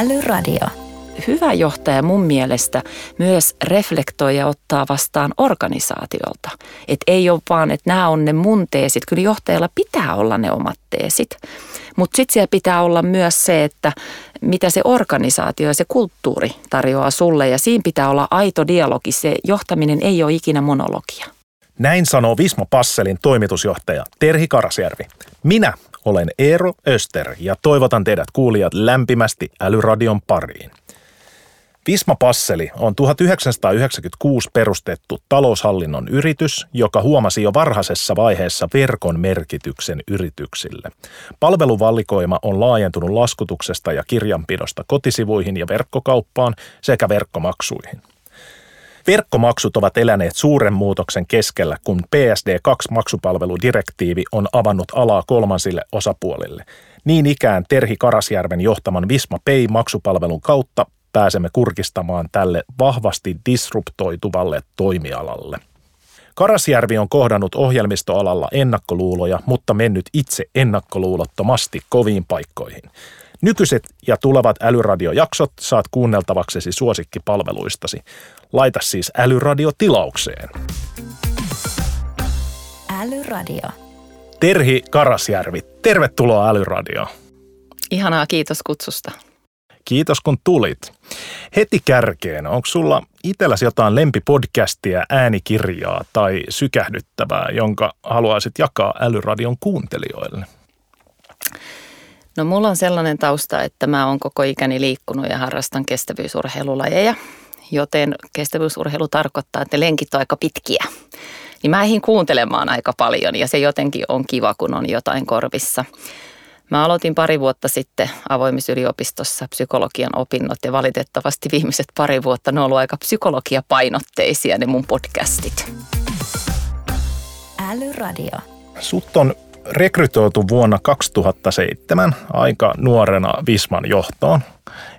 Älyradio. Hyvä johtaja mun mielestä myös reflektoi ja ottaa vastaan organisaatiolta. Et ei ole vaan, että nämä on ne mun teesit. Kyllä johtajalla pitää olla ne omat teesit. Mutta sitten siellä pitää olla myös se, että mitä se organisaatio ja se kulttuuri tarjoaa sulle. Ja siinä pitää olla aito dialogi. Se johtaminen ei ole ikinä monologia. Näin sanoo Visma Passelin toimitusjohtaja Terhi Karasjärvi. Minä olen Eero Öster ja toivotan teidät kuulijat lämpimästi Älyradion pariin. Visma Passeli on 1996 perustettu taloushallinnon yritys, joka huomasi jo varhaisessa vaiheessa verkon merkityksen yrityksille. Palveluvalikoima on laajentunut laskutuksesta ja kirjanpidosta kotisivuihin ja verkkokauppaan sekä verkkomaksuihin. Verkkomaksut ovat eläneet suuren muutoksen keskellä, kun PSD2-maksupalveludirektiivi on avannut alaa kolmansille osapuolille. Niin ikään Terhi Karasjärven johtaman Visma Pay-maksupalvelun kautta pääsemme kurkistamaan tälle vahvasti disruptoituvalle toimialalle. Karasjärvi on kohdannut ohjelmistoalalla ennakkoluuloja, mutta mennyt itse ennakkoluulottomasti koviin paikkoihin. Nykyiset ja tulevat Älyradio-jaksot saat kuunneltavaksesi suosikkipalveluistasi. Laita siis Älyradio tilaukseen. Älyradio. Terhi Karasjärvi, tervetuloa Älyradioon. Ihanaa, kiitos kutsusta. Kiitos kun tulit. Heti kärkeen, onko sulla itselläsi jotain lempipodcastia, äänikirjaa tai sykähdyttävää, jonka haluaisit jakaa Älyradion kuuntelijoille? No mulla on sellainen tausta, että mä oon koko ikäni liikkunut ja harrastan kestävyysurheilulajeja, joten kestävyysurheilu tarkoittaa, että ne lenkit on aika pitkiä. Niin mä ehdin kuuntelemaan aika paljon ja se jotenkin on kiva, kun on jotain korvissa. Mä aloitin 2 vuotta sitten avoimessa yliopistossa psykologian opinnot ja valitettavasti viimeiset 2 vuotta ne on ollut aika psykologiapainotteisia ne mun podcastit. Älyradio. Sut on rekrytoitu vuonna 2007 aika nuorena Visman johtoon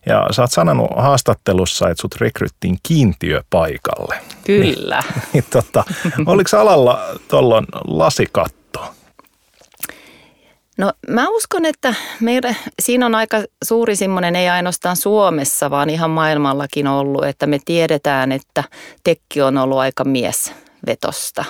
ja sä oot sanonut haastattelussa, että sut rekryttiin kiintiöpaikalle. Kyllä. Oliko alalla tuolloin lasikatto? No mä uskon, että siinä on aika suuri semmoinen, ei ainoastaan Suomessa, vaan ihan maailmallakin ollut, että me tiedetään, että tekki on ollut aika miesvetosta.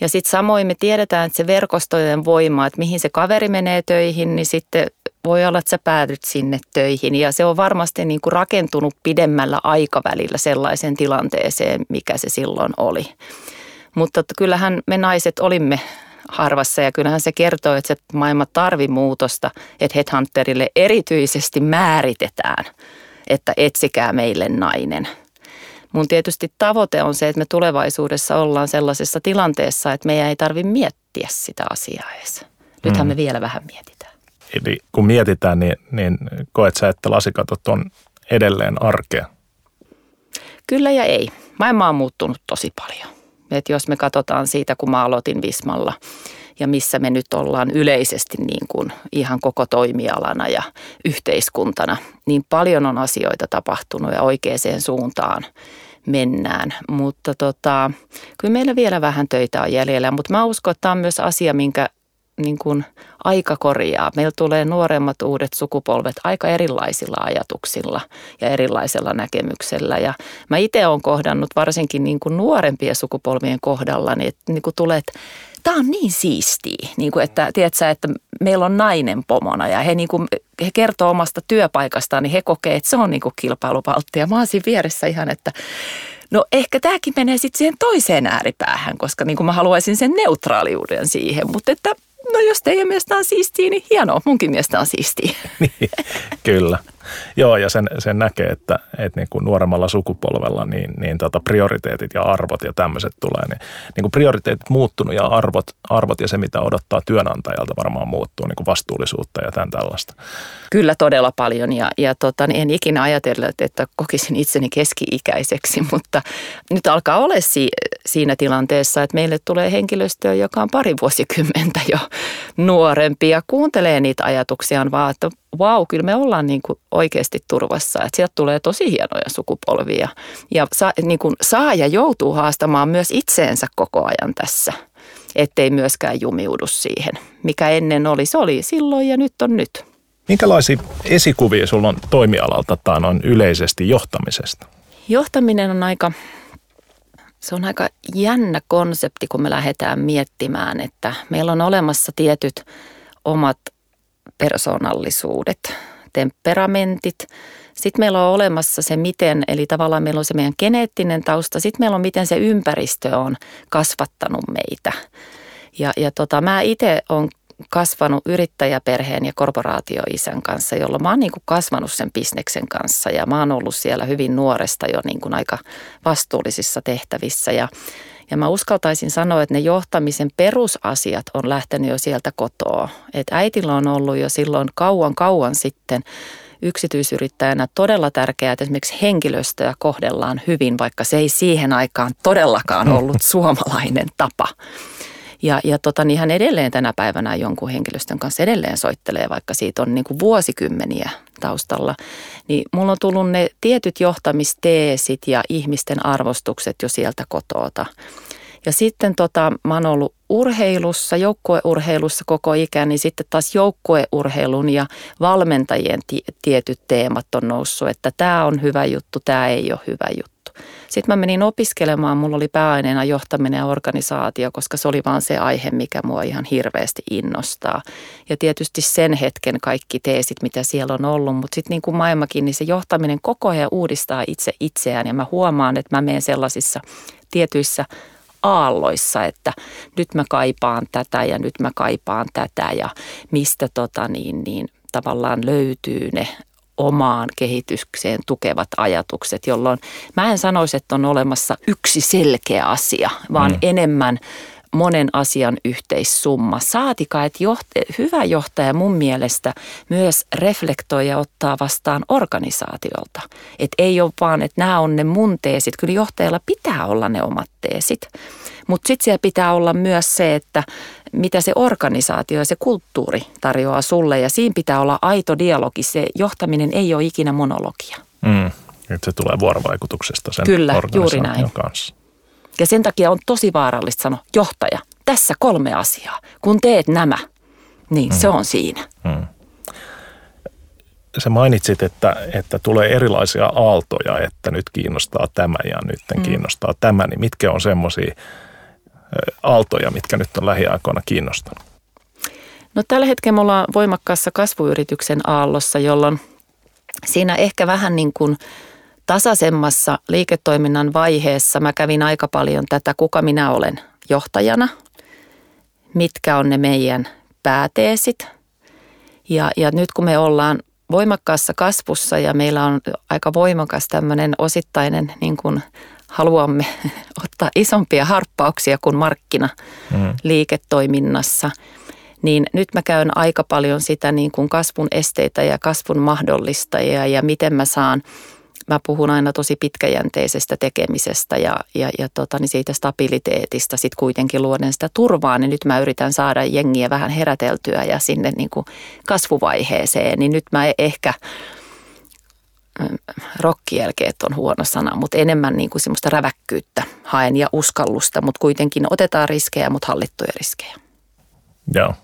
Ja sitten samoin me tiedetään, että se verkostojen voima, että mihin se kaveri menee töihin, niin sitten voi olla, että sä päädyt sinne töihin. Ja se on varmasti niin kuin rakentunut pidemmällä aikavälillä sellaiseen tilanteeseen, mikä se silloin oli. Mutta kyllähän me naiset olimme harvassa ja kyllähän se kertoo, että se maailma tarvii muutosta, että headhunterille erityisesti määritetään, että etsikää meille nainen. Mun tietysti tavoite on se, että me tulevaisuudessa ollaan sellaisessa tilanteessa, että meidän ei tarvitse miettiä sitä asiaa edes. Nythän me vielä vähän mietitään. Eli kun mietitään, niin koet sä, että lasikatot on edelleen arkea? Kyllä ja ei. Maailma on muuttunut tosi paljon. Että jos me katsotaan siitä, kun mä aloitin Vismalla ja missä me nyt ollaan yleisesti niin kuin ihan koko toimialana ja yhteiskuntana, niin paljon on asioita tapahtunut ja oikeaan suuntaan mennään. Mutta kyllä meillä vielä vähän töitä on jäljellä, mutta mä uskon, että tämä on myös asia, minkä niin kuin aika korjaa. Meillä tulee nuoremmat uudet sukupolvet aika erilaisilla ajatuksilla ja erilaisella näkemyksellä. Ja mä itse olen kohdannut varsinkin niin kuin nuorempien sukupolvien kohdalla, niin että niin kuin tulee, että tämä on niin siistiä, niin kuin, että, tiedätkö, että meillä on nainen pomona ja he, niin kuin, he kertoo omasta työpaikastaan, niin he kokee, että se on niin kuin kilpailuvalttia. Mä oon siinä vieressä ihan, että no ehkä tämäkin menee sitten siihen toiseen ääripäähän, koska niin kuin mä haluaisin sen neutraaliuden siihen, mutta että no jos teidän mielestä on siistiä, niin hienoa, munkin mielestä on siistiä. Niin, kyllä. Joo, ja sen näkee, että niin kuin nuoremmalla sukupolvella niin prioriteetit ja arvot ja tämmöiset tulee. Niin kuin prioriteetit muuttunut ja arvot ja se, mitä odottaa työnantajalta varmaan muuttuu, niin kuin vastuullisuutta ja tämän tällaista. Kyllä todella paljon ja en ikinä ajatellut, että kokisin itseni keski-ikäiseksi, mutta nyt alkaa olla siinä tilanteessa, että meille tulee henkilöstöä, joka on 2 vuosikymmentä jo nuorempi ja kuuntelee niitä ajatuksiaan vaan, että vau, kyllä me ollaan niin kuin oikeasti turvassa, että sieltä tulee tosi hienoja sukupolvia ja niin kuin saaja joutuu haastamaan myös itseensä koko ajan tässä, ettei myöskään jumiudu siihen, mikä ennen oli, se oli silloin ja nyt on nyt. Minkälaisia esikuvia sulla on toimialalta tai on yleisesti johtamisesta? Johtaminen on aika jännä konsepti, kun me lähdetään miettimään, että meillä on olemassa tietyt omat persoonallisuudet, temperamentit. Sitten meillä on olemassa se miten, eli tavallaan meillä on se meidän geneettinen tausta. Sitten meillä on miten se ympäristö on kasvattanut meitä. Ja mä itse olen kasvanut yrittäjäperheen ja korporaatioisän kanssa, jolloin mä oon niin kuin kasvanut sen bisneksen kanssa. Ja mä oon ollut siellä hyvin nuoresta jo niin kuin aika vastuullisissa tehtävissä. Ja mä uskaltaisin sanoa, että ne johtamisen perusasiat on lähtenyt jo sieltä kotoa. Että äitillä on ollut jo silloin kauan sitten yksityisyrittäjänä todella tärkeää, että esimerkiksi henkilöstöä kohdellaan hyvin, vaikka se ei siihen aikaan todellakaan ollut suomalainen tapa. Ja hän edelleen tänä päivänä jonkun henkilöstön kanssa edelleen soittelee, vaikka siitä on niin kuin vuosikymmeniä taustalla. Niin mulla on tullut ne tietyt johtamisteesit ja ihmisten arvostukset jo sieltä kotoota. Ja sitten mä oon ollut urheilussa, joukkueurheilussa koko ikäni, niin sitten taas joukkueurheilun ja valmentajien tietyt teemat on noussut, että tämä on hyvä juttu, tämä ei ole hyvä juttu. Sitten mä menin opiskelemaan, mulla oli pääaineena johtaminen ja organisaatio, koska se oli vaan se aihe, mikä mua ihan hirveästi innostaa. Ja tietysti sen hetken kaikki teesit, mitä siellä on ollut, mutta sitten niin kuin maailmakin, niin se johtaminen koko ajan uudistaa itseään ja mä huomaan, että mä menen sellaisissa tietyissä aalloissa, että nyt mä kaipaan tätä ja nyt mä kaipaan tätä ja mistä tavallaan löytyy ne omaan kehitykseen tukevat ajatukset, jolloin mä en sanoisi, että on olemassa yksi selkeä asia, vaan enemmän monen asian yhteissumma. Saatika, että hyvä johtaja mun mielestä myös reflektoi ja ottaa vastaan organisaatiolta. Että ei ole vaan, että nämä on ne mun teesit. Kyllä johtajalla pitää olla ne omat teesit. Mutta sitten siellä pitää olla myös se, että mitä se organisaatio ja se kulttuuri tarjoaa sulle. Ja siinä pitää olla aito dialogi. Se johtaminen ei ole ikinä monologia. Että se tulee vuorovaikutuksesta sen organisaation kanssa. Ja sen takia on tosi vaarallista sanoa, johtaja, tässä 3 asiaa. Kun teet nämä, niin se on siinä. Sä mainitsit, että tulee erilaisia aaltoja, että nyt kiinnostaa tämä ja nyt kiinnostaa tämä. Niin mitkä on semmoisia aaltoja, mitkä nyt on lähiaikoina kiinnostanut? No tällä hetkellä me ollaan voimakkaassa kasvuyrityksen aallossa, jolloin siinä ehkä vähän niin kuin tasaisemmassa liiketoiminnan vaiheessa mä kävin aika paljon tätä, kuka minä olen johtajana, mitkä on ne meidän pääteesit. Ja nyt kun me ollaan voimakkaassa kasvussa ja meillä on aika voimakas tämmöinen osittainen, niin kuin haluamme ottaa isompia harppauksia kuin markkina liiketoiminnassa, niin nyt mä käyn aika paljon sitä niin kuin kasvun esteitä ja kasvun mahdollistajia ja miten mä saan. Mä puhun aina tosi pitkäjänteisestä tekemisestä ja siitä stabiliteetista sitten kuitenkin luoden sitä turvaa, niin nyt mä yritän saada jengiä vähän heräteltyä ja sinne niin kuin kasvuvaiheeseen, niin nyt mä ehkä, rokkielkeet on huono sana, mutta enemmän niin kuin semmoista räväkkyyttä haen ja uskallusta, mutta kuitenkin otetaan riskejä, mutta hallittuja riskejä. Joo.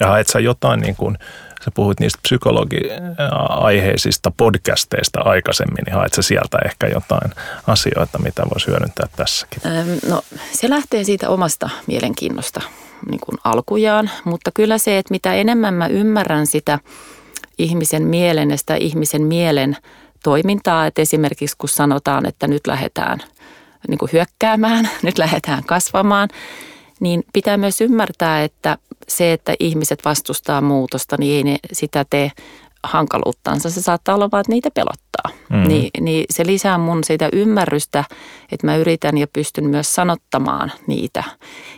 Ja haet sä jotain niin kuin, sä puhuit niistä psykologi-aiheisista podcasteista aikaisemmin, niin haet sä sieltä ehkä jotain asioita, mitä voisi hyödyntää tässäkin? No se lähtee siitä omasta mielenkiinnosta niin kuin alkujaan, mutta kyllä se, että mitä enemmän mä ymmärrän sitä ihmisen mielen ja sitä ihmisen mielen toimintaa, että esimerkiksi kun sanotaan, että nyt lähdetään niin kuin hyökkäämään, nyt lähdetään kasvamaan, niin pitää myös ymmärtää, että se, että ihmiset vastustaa muutosta, niin ei ne sitä tee hankaluuttansa. Se saattaa olla vaan, että niitä pelottaa. Niin se lisää mun sitä ymmärrystä, että mä yritän ja pystyn myös sanottamaan niitä.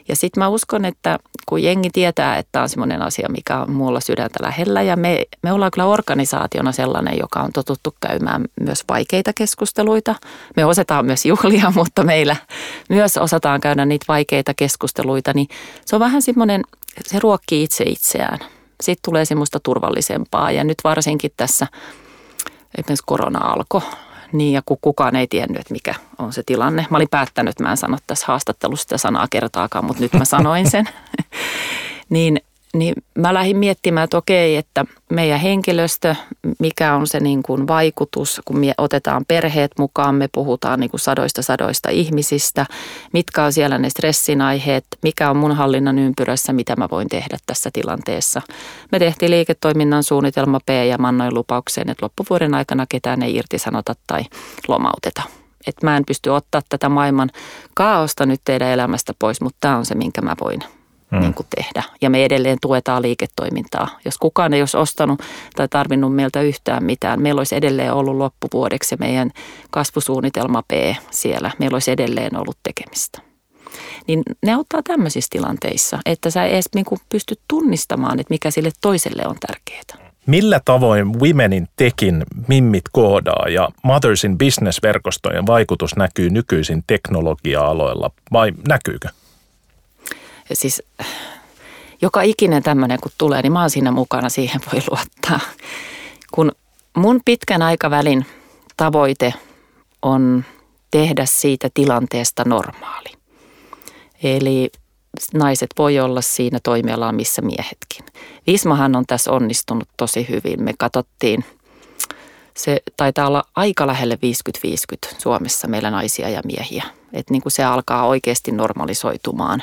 Ja sitten mä uskon, että kun jengi tietää, että on semmoinen asia, mikä on mulla sydäntä lähellä. Ja me ollaan kyllä organisaationa sellainen, joka on totuttu käymään myös vaikeita keskusteluita. Me osataan myös juhlia, mutta meillä myös osataan käydä niitä vaikeita keskusteluita. Niin se on vähän semmoinen, se ruokkii itseään. Sitten tulee semmoista turvallisempaa ja nyt varsinkin tässä, esimerkiksi korona alkoi, niin ja kun kukaan ei tiennyt, että mikä on se tilanne. Mä olin päättänyt, että mä en sano tässä haastattelussa sitä sanaa kertaakaan, mutta nyt mä sanoin sen. niin niin mä lähdin miettimään, että okei, että meidän henkilöstö, mikä on se niin kuin vaikutus, kun me otetaan perheet mukaan, me puhutaan niin kuin sadoista ihmisistä, mitkä on siellä ne stressin aiheet, mikä on mun hallinnan ympyrässä, mitä mä voin tehdä tässä tilanteessa. Me tehtiin liiketoiminnan suunnitelma P ja mä annoin lupaukseen, että loppuvuoden aikana ketään ei irtisanota tai lomauteta. Että mä en pysty ottaa tätä maailman kaaosta nyt teidän elämästä pois, mutta tämä on se, minkä mä voin niin kuin tehdä. Ja me edelleen tuetaan liiketoimintaa. Jos kukaan ei olisi ostanut tai tarvinnut meiltä yhtään mitään, meillä olisi edelleen ollut loppuvuodeksi meidän kasvusuunnitelma P siellä. Meillä olisi edelleen ollut tekemistä. Niin ne auttaa tämmöisissä tilanteissa, että sä edes niin kuin pystyt tunnistamaan, että mikä sille toiselle on tärkeää. Millä tavoin Womenin Techin mimmit koodaa ja Mothers in Business-verkostojen vaikutus näkyy nykyisin teknologia-aloilla vai näkyykö? Ja siis joka ikinen tämmöinen kun tulee, niin mä oon siinä mukana, siihen voi luottaa. Kun mun pitkän aikavälin tavoite on tehdä siitä tilanteesta normaali. Eli naiset voi olla siinä toimialalla, missä miehetkin. Vismahan on tässä onnistunut tosi hyvin. Me katsottiin, se taitaa olla aika lähelle 50-50 Suomessa meillä naisia ja miehiä. Että niin kuin se alkaa oikeasti normalisoitumaan.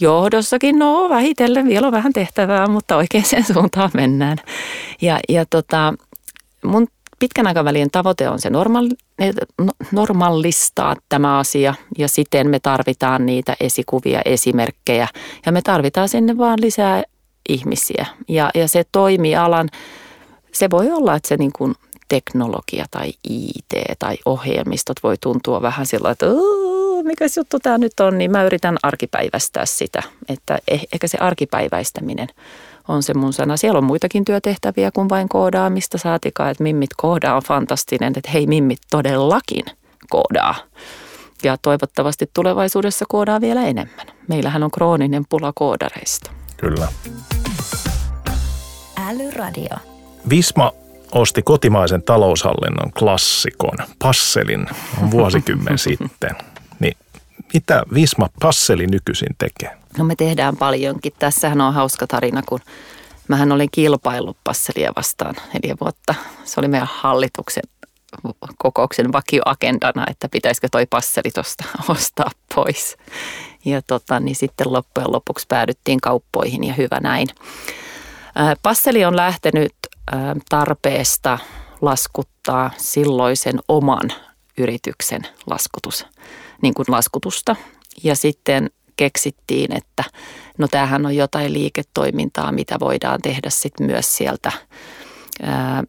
Johdossakin, no vähitellen, vielä on vähän tehtävää, mutta oikein sen suuntaan mennään. Ja mun pitkän aikavälin tavoite on se normallistaa tämä asia ja siten me tarvitaan niitä esikuvia, esimerkkejä ja me tarvitaan sinne vaan lisää ihmisiä. Ja se toimialan, se voi olla, että se niin kuin teknologia tai IT tai ohjelmistot voi tuntua vähän sillä, että mikäs juttu tämä nyt on, niin mä yritän arkipäiväistää sitä, että ehkä se arkipäiväistäminen on se mun sana. Siellä on muitakin työtehtäviä kuin vain koodaamista, saatikaan, että mimmit koodaa on fantastinen, että hei mimmit todellakin koodaa ja toivottavasti tulevaisuudessa koodaa vielä enemmän. Meillähän on krooninen pula koodareista. Kyllä. Älyradio. Visma osti kotimaisen taloushallinnon klassikon, Passelin, vuosikymmen sitten. Niin, mitä Visma Passeli nykyisin tekee? No me tehdään paljonkin. Tässähän on hauska tarina, kun mähän olin kilpaillut Passelia vastaan 4 vuotta. Se oli meidän hallituksen kokouksen vakioagendana, että pitäisikö toi Passeli tuosta ostaa pois. Ja niin sitten loppujen lopuksi päädyttiin kauppoihin ja hyvä näin. Passeli on lähtenyt tarpeesta laskuttaa silloisen oman yrityksen laskutusta. Ja sitten keksittiin, että no tämähän on jotain liiketoimintaa, mitä voidaan tehdä sitten myös sieltä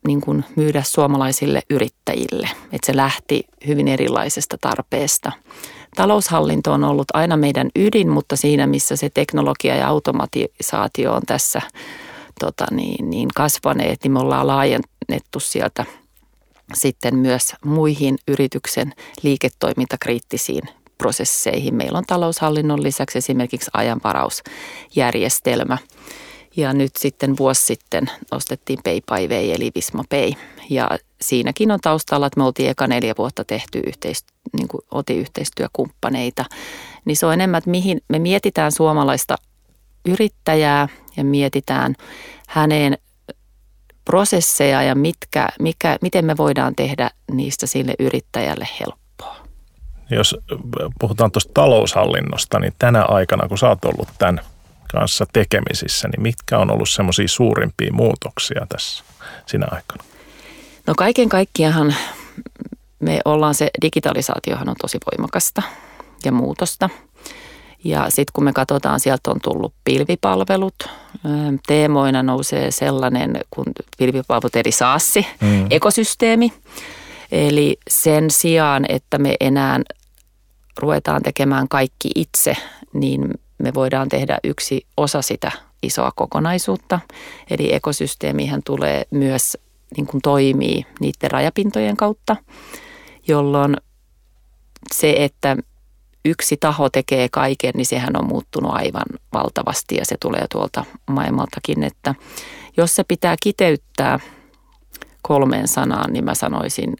niin kuin myydä suomalaisille yrittäjille. Että se lähti hyvin erilaisesta tarpeesta. Taloushallinto on ollut aina meidän ydin, mutta siinä missä se teknologia ja automatisaatio on tässä niin kasvaneet, niin me ollaan laajennettu sieltä sitten myös muihin yrityksen liiketoimintakriittisiin prosesseihin. Meillä on taloushallinnon lisäksi esimerkiksi ajanvarausjärjestelmä. Ja nyt sitten vuosi sitten ostettiin Peipai eli Visma Pay. Ja siinäkin on taustalla, että me oltiin eka 4 vuotta tehty yhteistyökumppaneita. Niin se on enemmän, että mihin me mietitään suomalaista yrittäjää ja mietitään häneen prosesseja ja miten me voidaan tehdä niistä sille yrittäjälle helppoa. Jos puhutaan tuosta taloushallinnosta, niin tänä aikana, kun sä oot ollut tämän kanssa tekemisissä, niin mitkä on ollut semmoisia suurimpia muutoksia tässä sinä aikana? No kaiken kaikkiaan digitalisaatiohan on tosi voimakasta ja muutosta. Ja sitten kun me katsotaan, sieltä on tullut pilvipalvelut. Teemoina nousee sellainen kuin pilvipalvelut eli SaaS-ekosysteemi. Eli sen sijaan, että me enää ruvetaan tekemään kaikki itse, niin me voidaan tehdä yksi osa sitä isoa kokonaisuutta. Eli ekosysteemihän tulee myös niin kuin toimii niiden rajapintojen kautta, jolloin se, että yksi taho tekee kaiken, niin sehän on muuttunut aivan valtavasti ja se tulee tuolta maailmaltakin, että jos se pitää kiteyttää 3 sanaan, niin mä sanoisin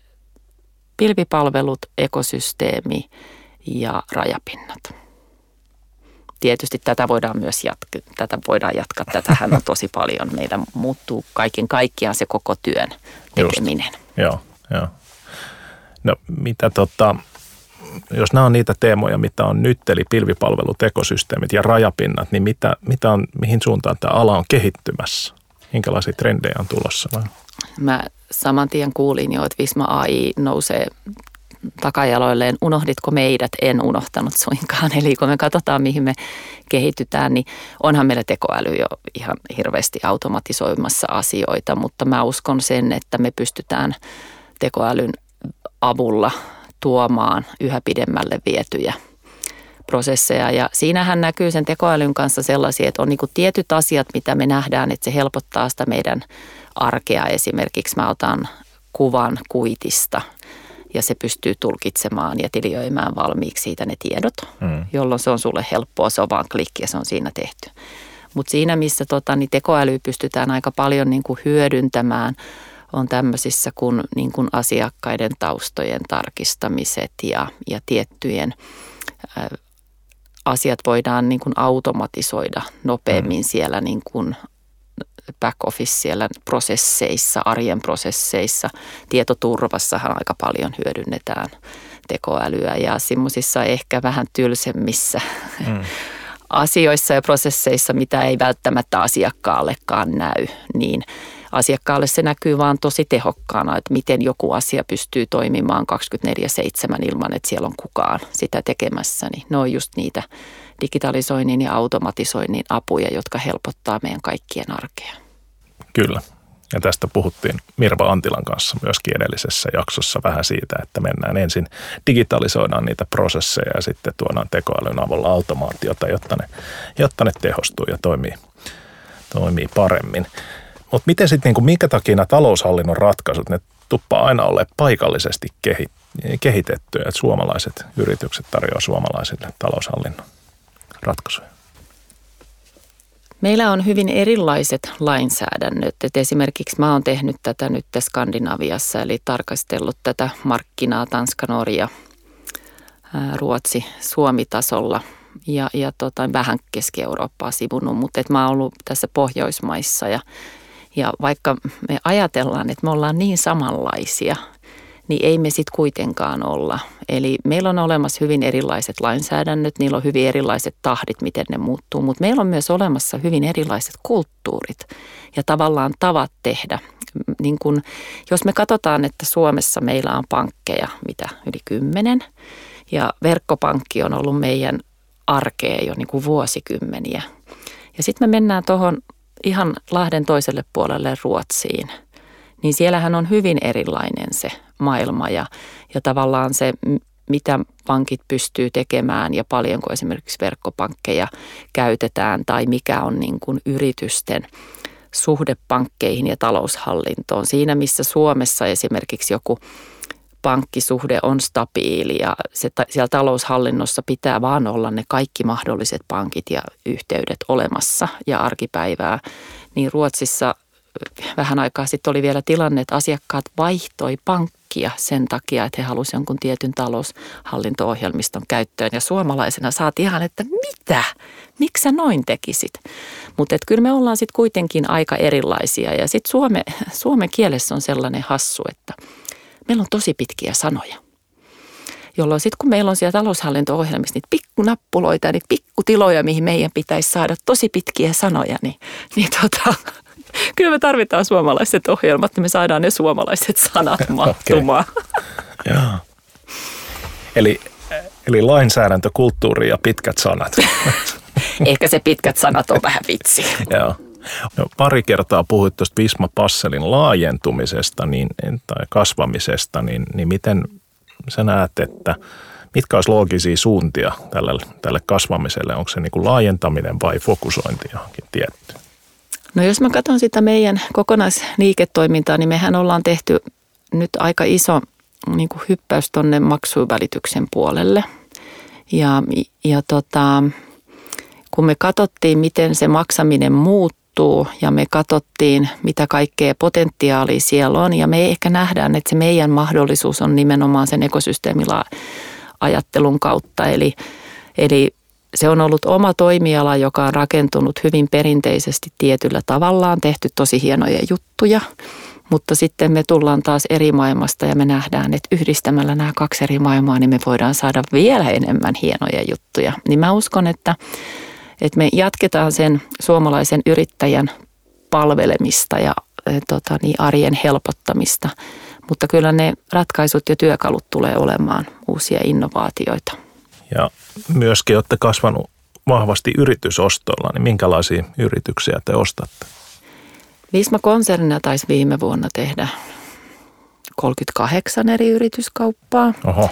pilvipalvelut, ekosysteemi ja rajapinnat. tietysti tätä voidaan myös jatkaa. Tätähän on tosi paljon. Meillä muuttuu kaiken kaikkiaan se koko työn tekeminen. Joo. No mitä jos nämä on niitä teemoja, mitä on nyt, eli pilvipalvelut, ekosysteemit ja rajapinnat, niin mihin suuntaan tämä ala on kehittymässä? Minkälaisia trendejä on tulossa? Mä saman tien kuulin jo, että Visma AI nousee takajaloilleen. Unohditko meidät? En unohtanut suinkaan. Eli kun me katsotaan, mihin me kehitytään, niin onhan meillä tekoäly jo ihan hirveästi automatisoimassa asioita, mutta mä uskon sen, että me pystytään tekoälyn avulla tuomaan yhä pidemmälle vietyjä prosesseja. Ja siinähän näkyy sen tekoälyn kanssa sellaisia, että on niin kuin tietyt asiat, mitä me nähdään, että se helpottaa sitä meidän arkea. Esimerkiksi mä otan kuvan kuitista ja se pystyy tulkitsemaan ja tilioimaan valmiiksi siitä ne tiedot, jolloin se on sulle helppoa. Se on vaan klikki ja se on siinä tehty. Mutta siinä, missä niin tekoälyä pystytään aika paljon niin kuin hyödyntämään, on tämmöisissä kuin, asiakkaiden taustojen tarkistamiset ja tiettyjen asiat voidaan niin kuin automatisoida nopeammin siellä niin kuin back office siellä prosesseissa, arjen prosesseissa. Tietoturvassahan aika paljon hyödynnetään tekoälyä ja semmoisissa ehkä vähän tylsemmissä asioissa ja prosesseissa, mitä ei välttämättä asiakkaallekaan näy, niin asiakkaalle se näkyy vaan tosi tehokkaana, että miten joku asia pystyy toimimaan 24/7 ilman, että siellä on kukaan sitä tekemässä. Niin ne on just niitä digitalisoinnin ja automatisoinnin apuja, jotka helpottaa meidän kaikkien arkea. Kyllä. Ja tästä puhuttiin Mirva Antilan kanssa myöskin edellisessä jaksossa vähän siitä, että mennään ensin digitalisoidaan niitä prosesseja ja sitten tuodaan tekoälyn avulla automaatiota, jotta ne tehostuu ja toimii paremmin. Mutta miten sitten, minkä takia nämä taloushallinnon ratkaisut, ne tuppaa aina olleet paikallisesti kehitettyä, että suomalaiset yritykset tarjoaa suomalaisille taloushallinnon ratkaisuja? Meillä on hyvin erilaiset lainsäädännöt. Et esimerkiksi mä oon tehnyt tätä nyt Skandinaviassa, eli tarkastellut tätä markkinaa Tanska, Norja, Ruotsi, Suomi-tasolla. Ja vähän Keski-Eurooppaa sivunut, mutta mä oon ollut tässä Pohjoismaissa ja vaikka me ajatellaan, että me ollaan niin samanlaisia, niin ei me sitten kuitenkaan olla. Eli meillä on olemassa hyvin erilaiset lainsäädännöt, niillä on hyvin erilaiset tahdit, miten ne muuttuu, mutta meillä on myös olemassa hyvin erilaiset kulttuurit ja tavallaan tavat tehdä. Niin kun, jos me katsotaan, että Suomessa meillä on pankkeja, mitä yli 10, ja verkkopankki on ollut meidän arkea jo niin kuin vuosikymmeniä. Ja sitten me mennään tuohon ihan Lahden toiselle puolelle Ruotsiin, niin siellähän on hyvin erilainen se maailma ja tavallaan se, mitä pankit pystyy tekemään ja paljonko esimerkiksi verkkopankkeja käytetään tai mikä on niin kuin yritysten suhde pankkeihin ja taloushallintoon. Siinä, missä Suomessa esimerkiksi joku pankkisuhde on stabiili ja siellä taloushallinnossa pitää vaan olla ne kaikki mahdolliset pankit ja yhteydet olemassa ja arkipäivää. Niin Ruotsissa vähän aikaa sitten oli vielä tilanne, että asiakkaat vaihtoi pankkia sen takia, että he halusivat jonkun tietyn taloushallinto-ohjelmiston käyttöön. Ja suomalaisena saatiin ihan, että mitä? Miksi sä noin tekisit? Mutta kyllä me ollaan sitten kuitenkin aika erilaisia ja sitten suomen kielessä on sellainen hassu, että meillä on tosi pitkiä sanoja, jolloin sitten kun meillä on siellä taloushallinto-ohjelmissa niitä pikkunappuloita ja niitä pikkutiloja, mihin meidän pitäisi saada tosi pitkiä sanoja, niin kyllä me tarvitaan suomalaiset ohjelmat, niin me saadaan ne suomalaiset sanat mahtumaan. Okay. Eli lainsäädäntö, kulttuuri ja pitkät sanat. Ehkä se pitkät sanat on vähän vitsi. Joo. No, pari kertaa puhuit tuosta Visma Passelin laajentumisesta tai kasvamisesta, niin miten sä näet, että mitkä olisi loogisia suuntia tälle kasvamiselle? Onko se niin kuin laajentaminen vai fokusointi johonkin tiettyyn? No jos mä katson sitä meidän kokonaisliiketoimintaa, niin mehän ollaan tehty nyt aika iso niin kuin hyppäys tuonne maksuvälityksen puolelle ja kun me katsottiin, miten se maksaminen muuttuu, ja me katsottiin, mitä kaikkea potentiaalia siellä on ja me ehkä nähdään, että se meidän mahdollisuus on nimenomaan sen ekosysteemilla ajattelun kautta. Eli Se on ollut oma toimiala, joka on rakentunut hyvin perinteisesti tietyllä tavallaan, tehty tosi hienoja juttuja, mutta sitten me tullaan taas eri maailmasta ja me nähdään, että yhdistämällä nämä kaksi eri maailmaa, niin me voidaan saada vielä enemmän hienoja juttuja. Niin mä uskon, että me jatketaan sen suomalaisen yrittäjän palvelemista ja arjen helpottamista, mutta kyllä ne ratkaisut ja työkalut tulee olemaan uusia innovaatioita. Ja myöskin olette kasvanut vahvasti yritysostolla, niin minkälaisia yrityksiä te ostatte? Visma-konsernina taisi viime vuonna tehdä 38 eri yrityskauppaa. Oho.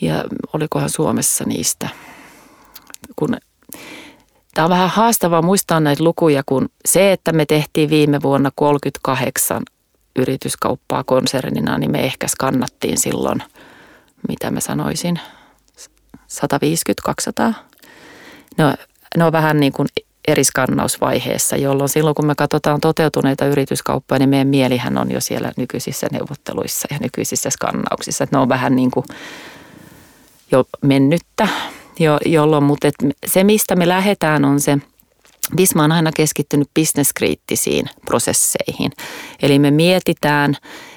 Ja olikohan Suomessa niistä, kun... Tämä on vähän haastavaa muistaa näitä lukuja, kun se, että me tehtiin viime vuonna 38 yrityskauppaa konsernina, niin me ehkä skannattiin silloin, mitä mä sanoisin, 150-200. Ne on vähän niin kuin eri skannausvaiheessa, jolloin silloin, kun me katsotaan toteutuneita yrityskauppoja, niin meidän mielihän on jo siellä nykyisissä neuvotteluissa ja nykyisissä skannauksissa. Että ne on vähän niin kuin jo mennyttä. Mutta se, mistä me lähdetään, on se, Visma on aina keskittynyt bisneskriittisiin prosesseihin. Eli me mietitään,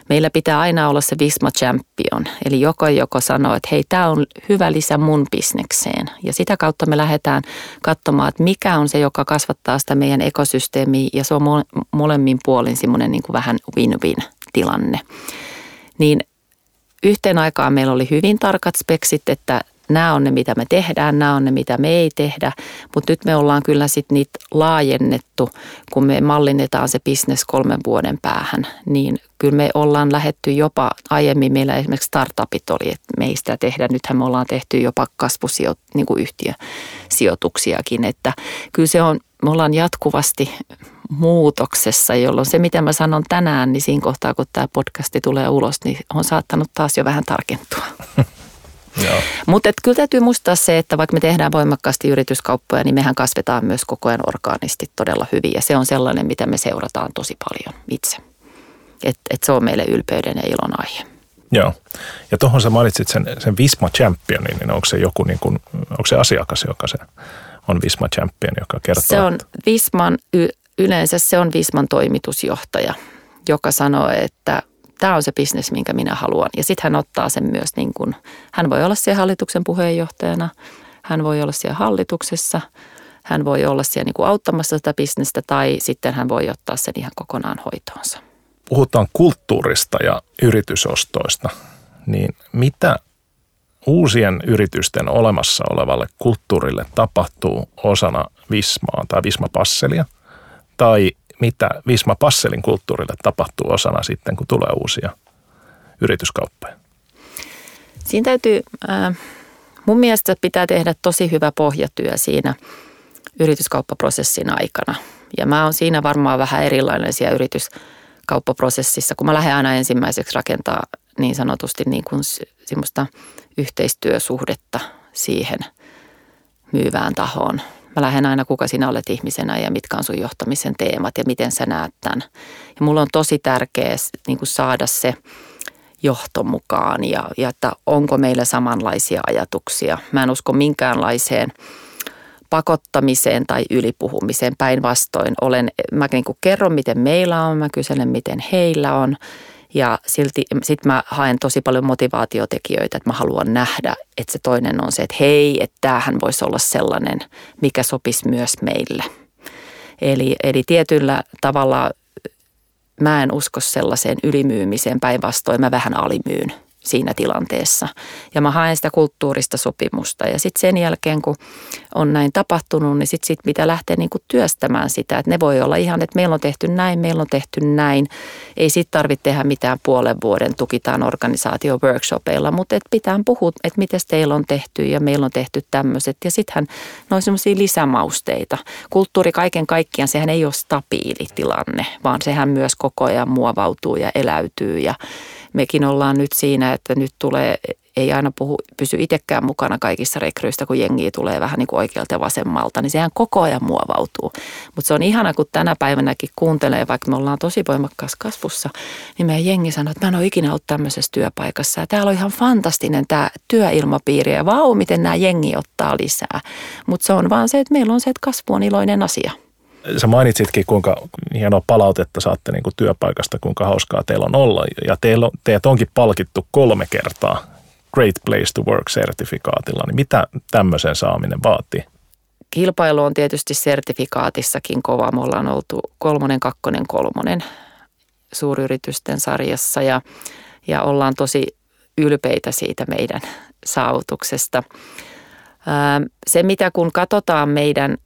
meillä pitää aina olla se Visma champion, eli joko sanoo, että hei, tämä on hyvä lisä mun bisnekseen. Ja sitä kautta me lähdetään katsomaan, että mikä on se, joka kasvattaa sitä meidän ekosysteemiä, ja se on molemmin puolin semmoinen niin kuin vähän win-win-tilanne. Niin yhteen aikaan meillä oli hyvin tarkat speksit, että nämä on ne, mitä me tehdään, nämä on ne, mitä me ei tehdä, mutta nyt me ollaan kyllä sitten niitä laajennettu, kun me mallinnetaan se business 3 vuoden päähän, niin kyllä me ollaan lähdetty jopa, aiemmin meillä esimerkiksi startupit oli, että me ei sitä tehdä, nythän me ollaan tehty jopa kasvuyhtiösijoituksiakin, että kyllä se on, me ollaan jatkuvasti muutoksessa, jolloin se, mitä mä sanon tänään, niin siinä kohtaa, kun tämä podcasti tulee ulos, niin on saattanut taas jo vähän tarkentua. Mutta kyllä täytyy muistaa se, että vaikka me tehdään voimakkaasti yrityskauppoja, niin mehän kasvetaan myös koko ajan orgaanisesti todella hyvin. Ja se on sellainen, mitä me seurataan tosi paljon itse. Et se on meille ylpeyden ja ilon aihe. Joo. Ja tuohon sä mainitsit sen Visma Championin, niin onko se joku niin kuin, onko se asiakas, joka se on Visma Champion, joka kertoo? Se on Visman, yleensä se on Visman toimitusjohtaja, joka sanoo, että tämä on se bisnes, minkä minä haluan. Ja sitten hän ottaa sen myös, niin kun, hän voi olla siellä hallituksen puheenjohtajana, hän voi olla siellä hallituksessa, hän voi olla siellä niin kun auttamassa sitä bisnestä tai sitten hän voi ottaa sen ihan kokonaan hoitoonsa. Puhutaan kulttuurista ja yritysostoista, niin mitä uusien yritysten olemassa olevalle kulttuurille tapahtuu osana Vismaa tai Visma Passelia tai mitä Visma Passelin kulttuurille tapahtuu osana sitten, kun tulee uusia yrityskauppoja? Siinä täytyy, mun mielestä pitää tehdä tosi hyvä pohjatyö siinä yrityskauppaprosessin aikana. Ja mä oon siinä varmaan vähän erilainen siellä yrityskauppaprosessissa, kun mä lähden aina ensimmäiseksi rakentaa niin sanotusti niin kuin semmoista yhteistyösuhdetta siihen myyvään tahoon. Mä lähden aina, kuka sinä olet ihmisenä ja mitkä on sun johtamisen teemat ja miten sä näet tämän. Ja mulla on tosi tärkeää niin kuin saada se johto mukaan ja että onko meillä samanlaisia ajatuksia. Mä en usko minkäänlaiseen pakottamiseen tai ylipuhumiseen, päinvastoin. Mä niin kuin kerron, miten meillä on, mä kyselen, miten heillä on. Ja silti sit mä haen tosi paljon motivaatiotekijöitä, että mä haluan nähdä, että se toinen on se, että hei, että tämähän voisi olla sellainen, mikä sopisi myös meille. Eli tietyllä tavalla mä en usko sellaiseen ylimyymiseen, päinvastoin mä vähän alimyyn siinä tilanteessa. Ja mä haen sitä kulttuurista sopimusta ja sitten sen jälkeen, kun on näin tapahtunut, niin sitten pitää lähteä niinku työstämään sitä, että ne voi olla ihan, että meillä on tehty näin. Ei sitten tarvitse tehdä mitään 5 vuoden, tukitaan organisaatio-workshopeilla, mutta pitää puhua, että miten teillä on tehty ja meillä on tehty tämmöiset. Ja sittenhän ne on semmoisia lisämausteita. Kulttuuri kaiken kaikkiaan, sehän ei ole stabiili tilanne, vaan sehän myös koko ajan muovautuu ja eläytyy ja mekin ollaan nyt siinä, että nyt tulee, ei aina pysy itsekään mukana kaikissa rekryistä, kun jengiä tulee vähän niin kuin oikealta ja vasemmalta, niin sehän koko ajan muovautuu. Mutta se on ihana, kun tänä päivänäkin kuuntelee, vaikka me ollaan tosi voimakkaassa kasvussa, niin meidän jengi sanoo, että mä en ole ikinä ollut tämmöisessä työpaikassa. Ja täällä on ihan fantastinen tämä työilmapiiri ja vau, miten nämä jengi ottaa lisää. Mutta se on vaan se, että meillä on se, että kasvu on iloinen asia. Sä mainitsitkin, kuinka hienoa palautetta saatte niin kuin työpaikasta, kuinka hauskaa teillä on olla. Ja teidät onkin palkittu 3 kertaa Great Place to Work-sertifikaatilla. Niin mitä tämmöisen saaminen vaatii? Kilpailu on tietysti sertifikaatissakin kova. Me ollaan oltu 3., 2., 3 suuryritysten sarjassa ja ollaan tosi ylpeitä siitä meidän saavutuksesta. Se, mitä kun katsotaan meidän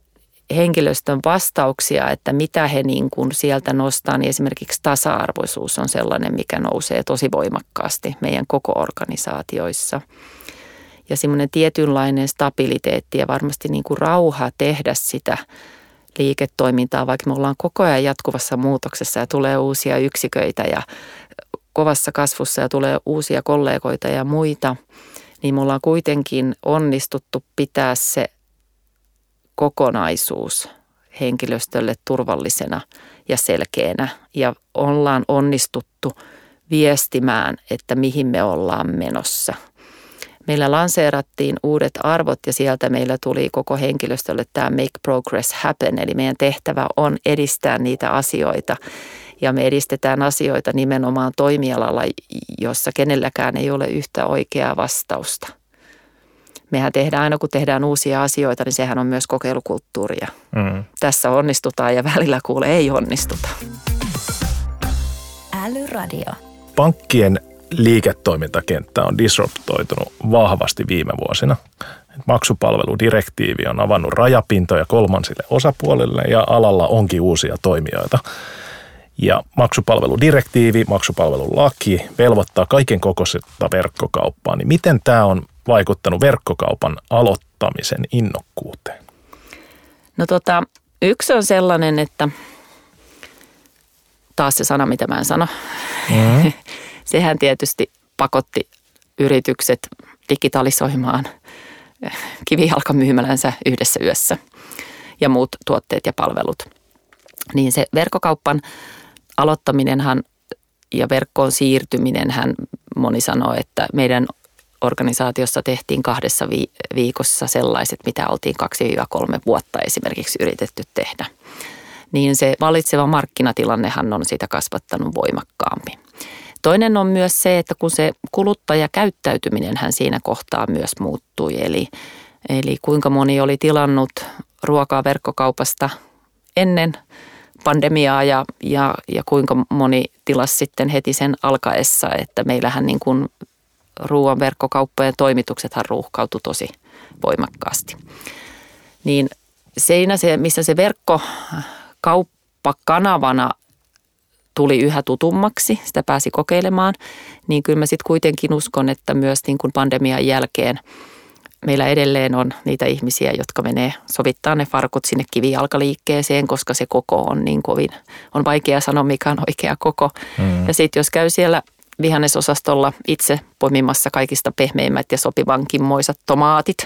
henkilöstön vastauksia, että mitä he niin kuin sieltä nostaa, niin esimerkiksi tasa-arvoisuus on sellainen, mikä nousee tosi voimakkaasti meidän koko organisaatioissa. Ja semmoinen tietynlainen stabiliteetti ja varmasti niin kuin rauha tehdä sitä liiketoimintaa, vaikka me ollaan koko ajan jatkuvassa muutoksessa ja tulee uusia yksiköitä ja kovassa kasvussa ja tulee uusia kollegoita ja muita, niin me ollaan kuitenkin onnistuttu pitää se kokonaisuus henkilöstölle turvallisena ja selkeänä ja ollaan onnistuttu viestimään, että mihin me ollaan menossa. Meillä lanseerattiin uudet arvot ja sieltä meillä tuli koko henkilöstölle tämä Make Progress Happen, eli meidän tehtävä on edistää niitä asioita ja me edistetään asioita nimenomaan toimialalla, jossa kenelläkään ei ole yhtä oikeaa vastausta. Mehän tehdään aina, kun tehdään uusia asioita, niin sehän on myös kokeilukulttuuria. Mm. Tässä onnistutaan ja välillä kuule ei onnistuta. Älyradio. Pankkien liiketoimintakenttä on disruptoitunut vahvasti viime vuosina. Maksupalveludirektiivi on avannut rajapintoja kolmansille osapuolille ja alalla onkin uusia toimijoita. Ja maksupalveludirektiivi, maksupalvelulaki velvoittaa kaiken kokoisesta verkkokauppaa. Niin miten tämä on vaikuttanut verkkokaupan aloittamisen innokkuuteen? No yksi on sellainen, että taas se sana, mitä mä en sano. Mm. Sehän tietysti pakotti yritykset digitalisoimaan kivijalkamyymälänsä yhdessä yössä ja muut tuotteet ja palvelut. Niin se verkkokauppan aloittaminenhan ja verkkoon siirtyminenhän moni sanoo, että meidän organisaatiossa tehtiin 2 viikossa sellaiset, mitä oltiin 2-3 vuotta esimerkiksi yritetty tehdä. Niin se valitseva markkinatilannehan on sitä kasvattanut voimakkaammin. Toinen on myös se, että kun se kuluttajakäyttäytyminenhän siinä kohtaa myös muuttui. Eli kuinka moni oli tilannut ruokaa verkkokaupasta ennen pandemiaa ja kuinka moni tilasi sitten heti sen alkaessa, että meillähän niin kuin ruoan verkkokauppojen toimituksethan ruuhkautui tosi voimakkaasti. Niin siinä se, missä se verkkokauppakanavana tuli yhä tutummaksi, sitä pääsi kokeilemaan, niin kyllä mä sitten kuitenkin uskon, että myös niin kuin pandemian jälkeen meillä edelleen on niitä ihmisiä, jotka menee sovittaa ne farkut sinne kivijalkaliikkeeseen, koska se koko on niin kovin, on vaikea sanoa mikä on oikea koko. Mm. Ja sitten jos käy siellä vihannesosastolla itse poimimassa kaikista pehmeimmät ja sopivankimmoiset tomaatit,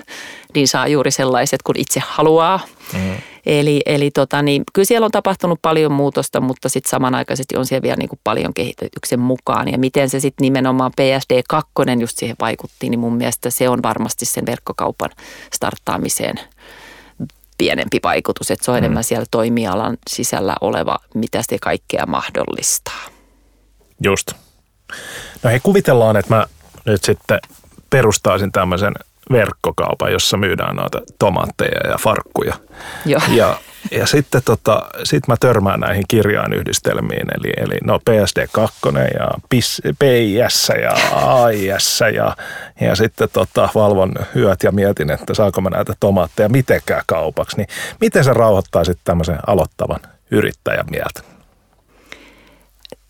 niin saa juuri sellaiset, kun itse haluaa. Mm. Eli kyllä siellä on tapahtunut paljon muutosta, mutta sitten samanaikaisesti on siellä vielä niin kuin paljon kehityksen mukaan. Ja miten se sitten nimenomaan PSD2 just siihen vaikutti, niin mun mielestä se on varmasti sen verkkokaupan starttaamiseen pienempi vaikutus. Että se on enemmän siellä toimialan sisällä oleva, mitä se kaikkea mahdollistaa. Just. No hei, kuvitellaan, että mä nyt sitten perustaisin tämmöisen verkkokaupan, jossa myydään noita tomaatteja ja farkkuja. Joo. Ja sitten sit mä törmään näihin kirjainyhdistelmiin, eli no PSD2 ja PIS ja AIS ja sitten valvon hyöt ja mietin, että saanko mä näitä tomaatteja mitenkään kaupaksi. Niin miten sä rauhoittaisit tämmöisen aloittavan yrittäjän mieltä?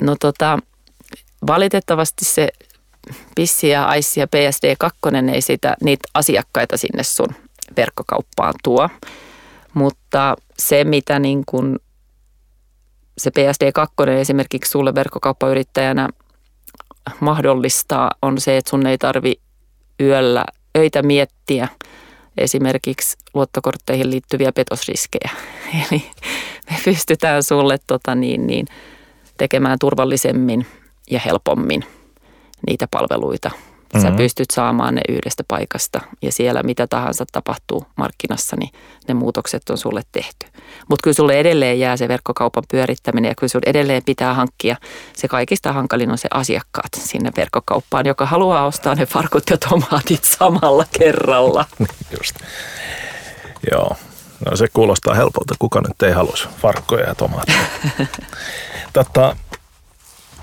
No valitettavasti se PIS ja AIS ja PSD2 ei niitä asiakkaita sinne sun verkkokauppaan tuo, mutta se mitä niin kun se PSD2 esimerkiksi sulle verkkokauppayrittäjänä mahdollistaa, on se, että sun ei tarvi öitä miettiä esimerkiksi luottokortteihin liittyviä petosriskejä. Eli me pystytään sulle tekemään turvallisemmin ja helpommin niitä palveluita. Sä pystyt saamaan ne yhdestä paikasta ja siellä mitä tahansa tapahtuu markkinassa, niin ne muutokset on sulle tehty. Mutta kyllä sulle edelleen jää se verkkokaupan pyörittäminen ja kyllä sulle edelleen pitää hankkia. Se kaikista hankalin on se asiakkaat sinne verkkokauppaan, joka haluaa ostaa ne farkut ja tomaatit samalla kerralla. Just. Joo. No se kuulostaa helpolta. Kuka nyt ei halusi farkkoja ja tomaatteja?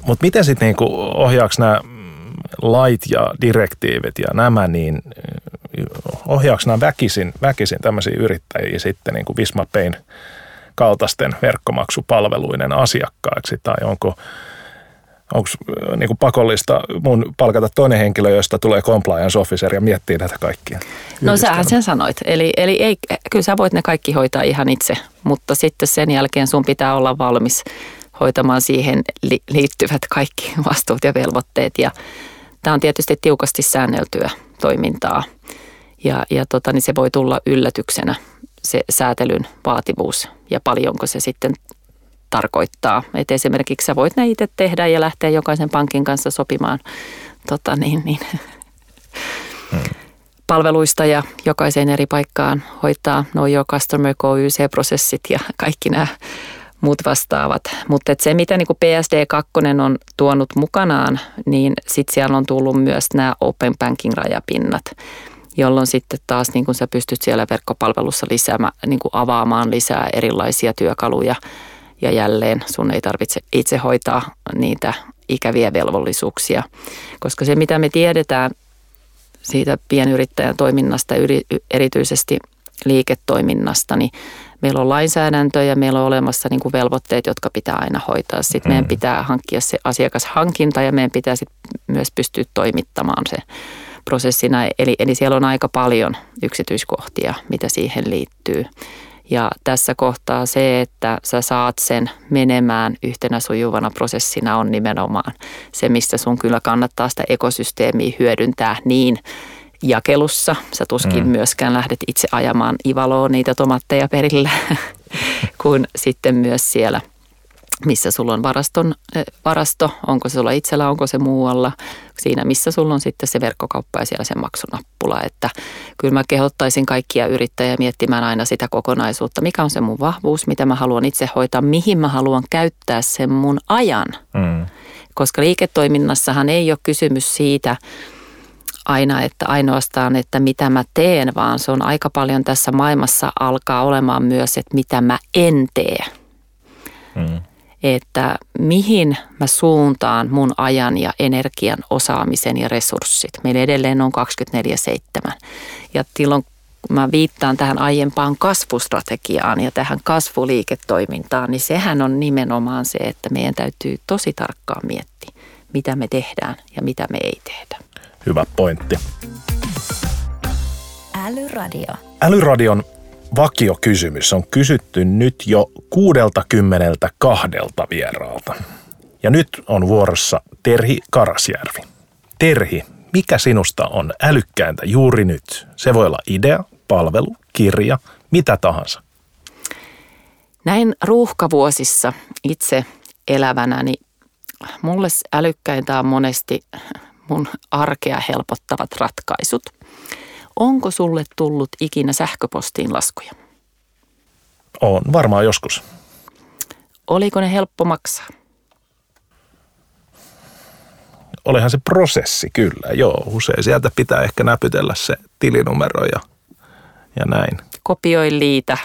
Mutta miten sitten ohjaako nämä lait ja direktiivit ja nämä, niin ohjaako nämä väkisin tämmöisiä yrittäjiä sitten Visma Payn kaltaisten verkkomaksupalveluiden asiakkaiksi? Tai onko pakollista mun palkata toinen henkilö, josta tulee compliance officer ja miettii tätä kaikkia? No sähän sen sanoit. Eli ei, kyllä sä voit ne kaikki hoitaa ihan itse, mutta sitten sen jälkeen sun pitää olla valmis hoitamaan siihen liittyvät kaikki vastuut ja velvoitteet. Ja tämä on tietysti tiukasti säänneltyä toimintaa ja se voi tulla yllätyksenä, se säätelyn vaativuus ja paljonko se sitten tarkoittaa. Et esimerkiksi sä voit ne itse tehdä ja lähteä jokaisen pankin kanssa sopimaan palveluista ja jokaiseen eri paikkaan hoitaa your customer KYC-prosessit ja kaikki nämä muut vastaavat. Mutta se, mitä PSD2 on tuonut mukanaan, niin sitten siellä on tullut myös nämä open banking-rajapinnat, jolloin sitten taas sä pystyt siellä verkkopalvelussa avaamaan lisää erilaisia työkaluja ja jälleen sun ei tarvitse itse hoitaa niitä ikäviä velvollisuuksia, koska se, mitä me tiedetään siitä pienyrittäjän toiminnasta, erityisesti liiketoiminnasta, niin meillä on lainsäädäntö ja meillä on olemassa velvoitteet, jotka pitää aina hoitaa. Sitten meidän pitää hankkia se asiakashankinta ja meidän pitää sitten myös pystyä toimittamaan se prosessina. Eli siellä on aika paljon yksityiskohtia, mitä siihen liittyy. Ja tässä kohtaa se, että sä saat sen menemään yhtenä sujuvana prosessina on nimenomaan se, mistä sun kyllä kannattaa sitä ekosysteemiä hyödyntää niin, jakelussa. Sä tuskin myöskään lähdet itse ajamaan Ivaloon niitä tomatteja perillä, kun sitten myös siellä, missä sulla on varasto, onko se sulla itsellä, onko se muualla, siinä missä sulla on sitten se verkkokauppa ja siellä se maksunappula. Että kyllä mä kehottaisin kaikkia yrittäjiä miettimään aina sitä kokonaisuutta, mikä on se mun vahvuus, mitä mä haluan itse hoitaa, mihin mä haluan käyttää sen mun ajan, koska liiketoiminnassahan ei ole kysymys siitä, ainoastaan, että mitä mä teen, vaan se on aika paljon tässä maailmassa alkaa olemaan myös, että mitä mä en tee. Että mihin mä suuntaan mun ajan ja energian, osaamisen ja resurssit. Meillä edelleen on 24/7. Ja silloin mä viittaan tähän aiempaan kasvustrategiaan ja tähän kasvuliiketoimintaan, niin sehän on nimenomaan se, että meidän täytyy tosi tarkkaan miettiä, mitä me tehdään ja mitä me ei tehdä. Hyvä pointti. Älyradio. Älyradion vakiokysymys on kysytty nyt jo 62 vieraalta. Ja nyt on vuorossa Terhi Karasjärvi. Terhi, mikä sinusta on älykkäintä juuri nyt? Se voi olla idea, palvelu, kirja, mitä tahansa. Näin ruuhkavuosissa itse elävänäni mulle älykkäintä on monesti mun arkea helpottavat ratkaisut. Onko sulle tullut ikinä sähköpostiin laskuja? On, varmaan joskus. Oliko ne helppo maksaa? Olihan se prosessi kyllä, joo. Usein sieltä pitää ehkä näpytellä se tilinumero ja näin. Kopioi, liitä,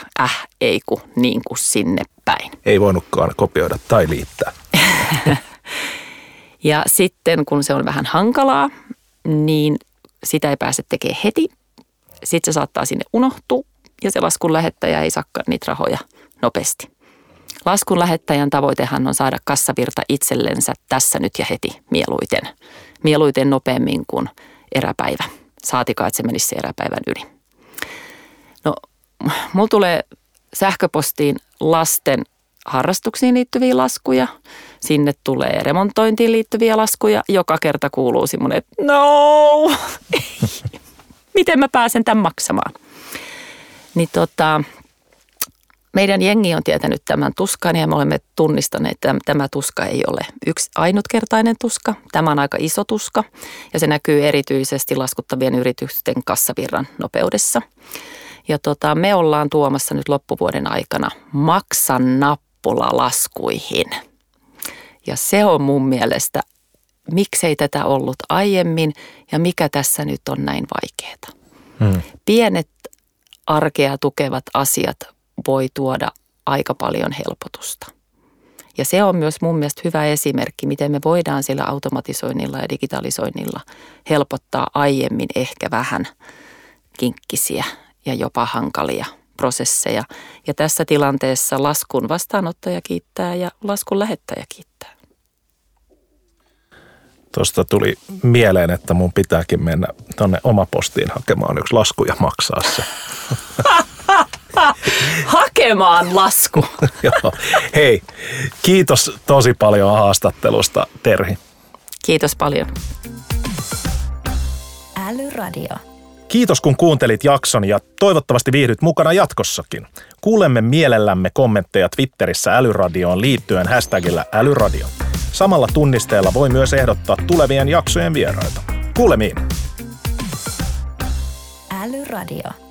ei ku, niin kuin sinne päin. Ei voinutkaan kopioida tai liittää. Ja sitten kun se on vähän hankalaa, niin sitä ei pääse tekemään heti. Sitten se saattaa sinne unohtua ja se laskun lähettäjä ei saakaan niitä rahoja nopeasti. Laskun lähettäjän tavoitehan on saada kassavirta itsellensä tässä nyt ja heti mieluiten. Mieluiten nopeammin kuin eräpäivä. Saatikaa, että se menisi se eräpäivän yli. No, mulla tulee sähköpostiin lasten harrastuksiin liittyviä laskuja, sinne tulee remontointiin liittyviä laskuja. Joka kerta kuuluu semmoinen, että no, miten mä pääsen tämän maksamaan? Niin meidän jengi on tietänyt tämän tuskan ja me olemme tunnistaneet, että tämä tuska ei ole yksi ainutkertainen tuska. Tämä on aika iso tuska ja se näkyy erityisesti laskuttavien yritysten kassavirran nopeudessa. Ja me ollaan tuomassa nyt loppuvuoden aikana maksanappulaskuihin. Ja se on mun mielestä, miksei tätä ollut aiemmin ja mikä tässä nyt on näin vaikeaa. Pienet arkea tukevat asiat voi tuoda aika paljon helpotusta. Ja se on myös mun mielestä hyvä esimerkki, miten me voidaan sillä automatisoinnilla ja digitalisoinnilla helpottaa aiemmin ehkä vähän kinkkisiä ja jopa hankalia prosesseja. Ja tässä tilanteessa laskun vastaanottaja kiittää ja laskun lähettäjä kiittää. Tuosta tuli mieleen, että mun pitääkin mennä tuonne omapostiin hakemaan yksi lasku ja maksaa se. Hakemaan lasku. Joo. Hei, kiitos tosi paljon haastattelusta, Terhi. Kiitos paljon. Älyradio. Kiitos kun kuuntelit jakson ja toivottavasti viihdyt mukana jatkossakin. Kuulemme mielellämme kommentteja Twitterissä Älyradioon liittyen hashtagillä Älyradio. Samalla tunnisteella voi myös ehdottaa tulevien jaksojen vieraita. Kuulemiin! Älyradio.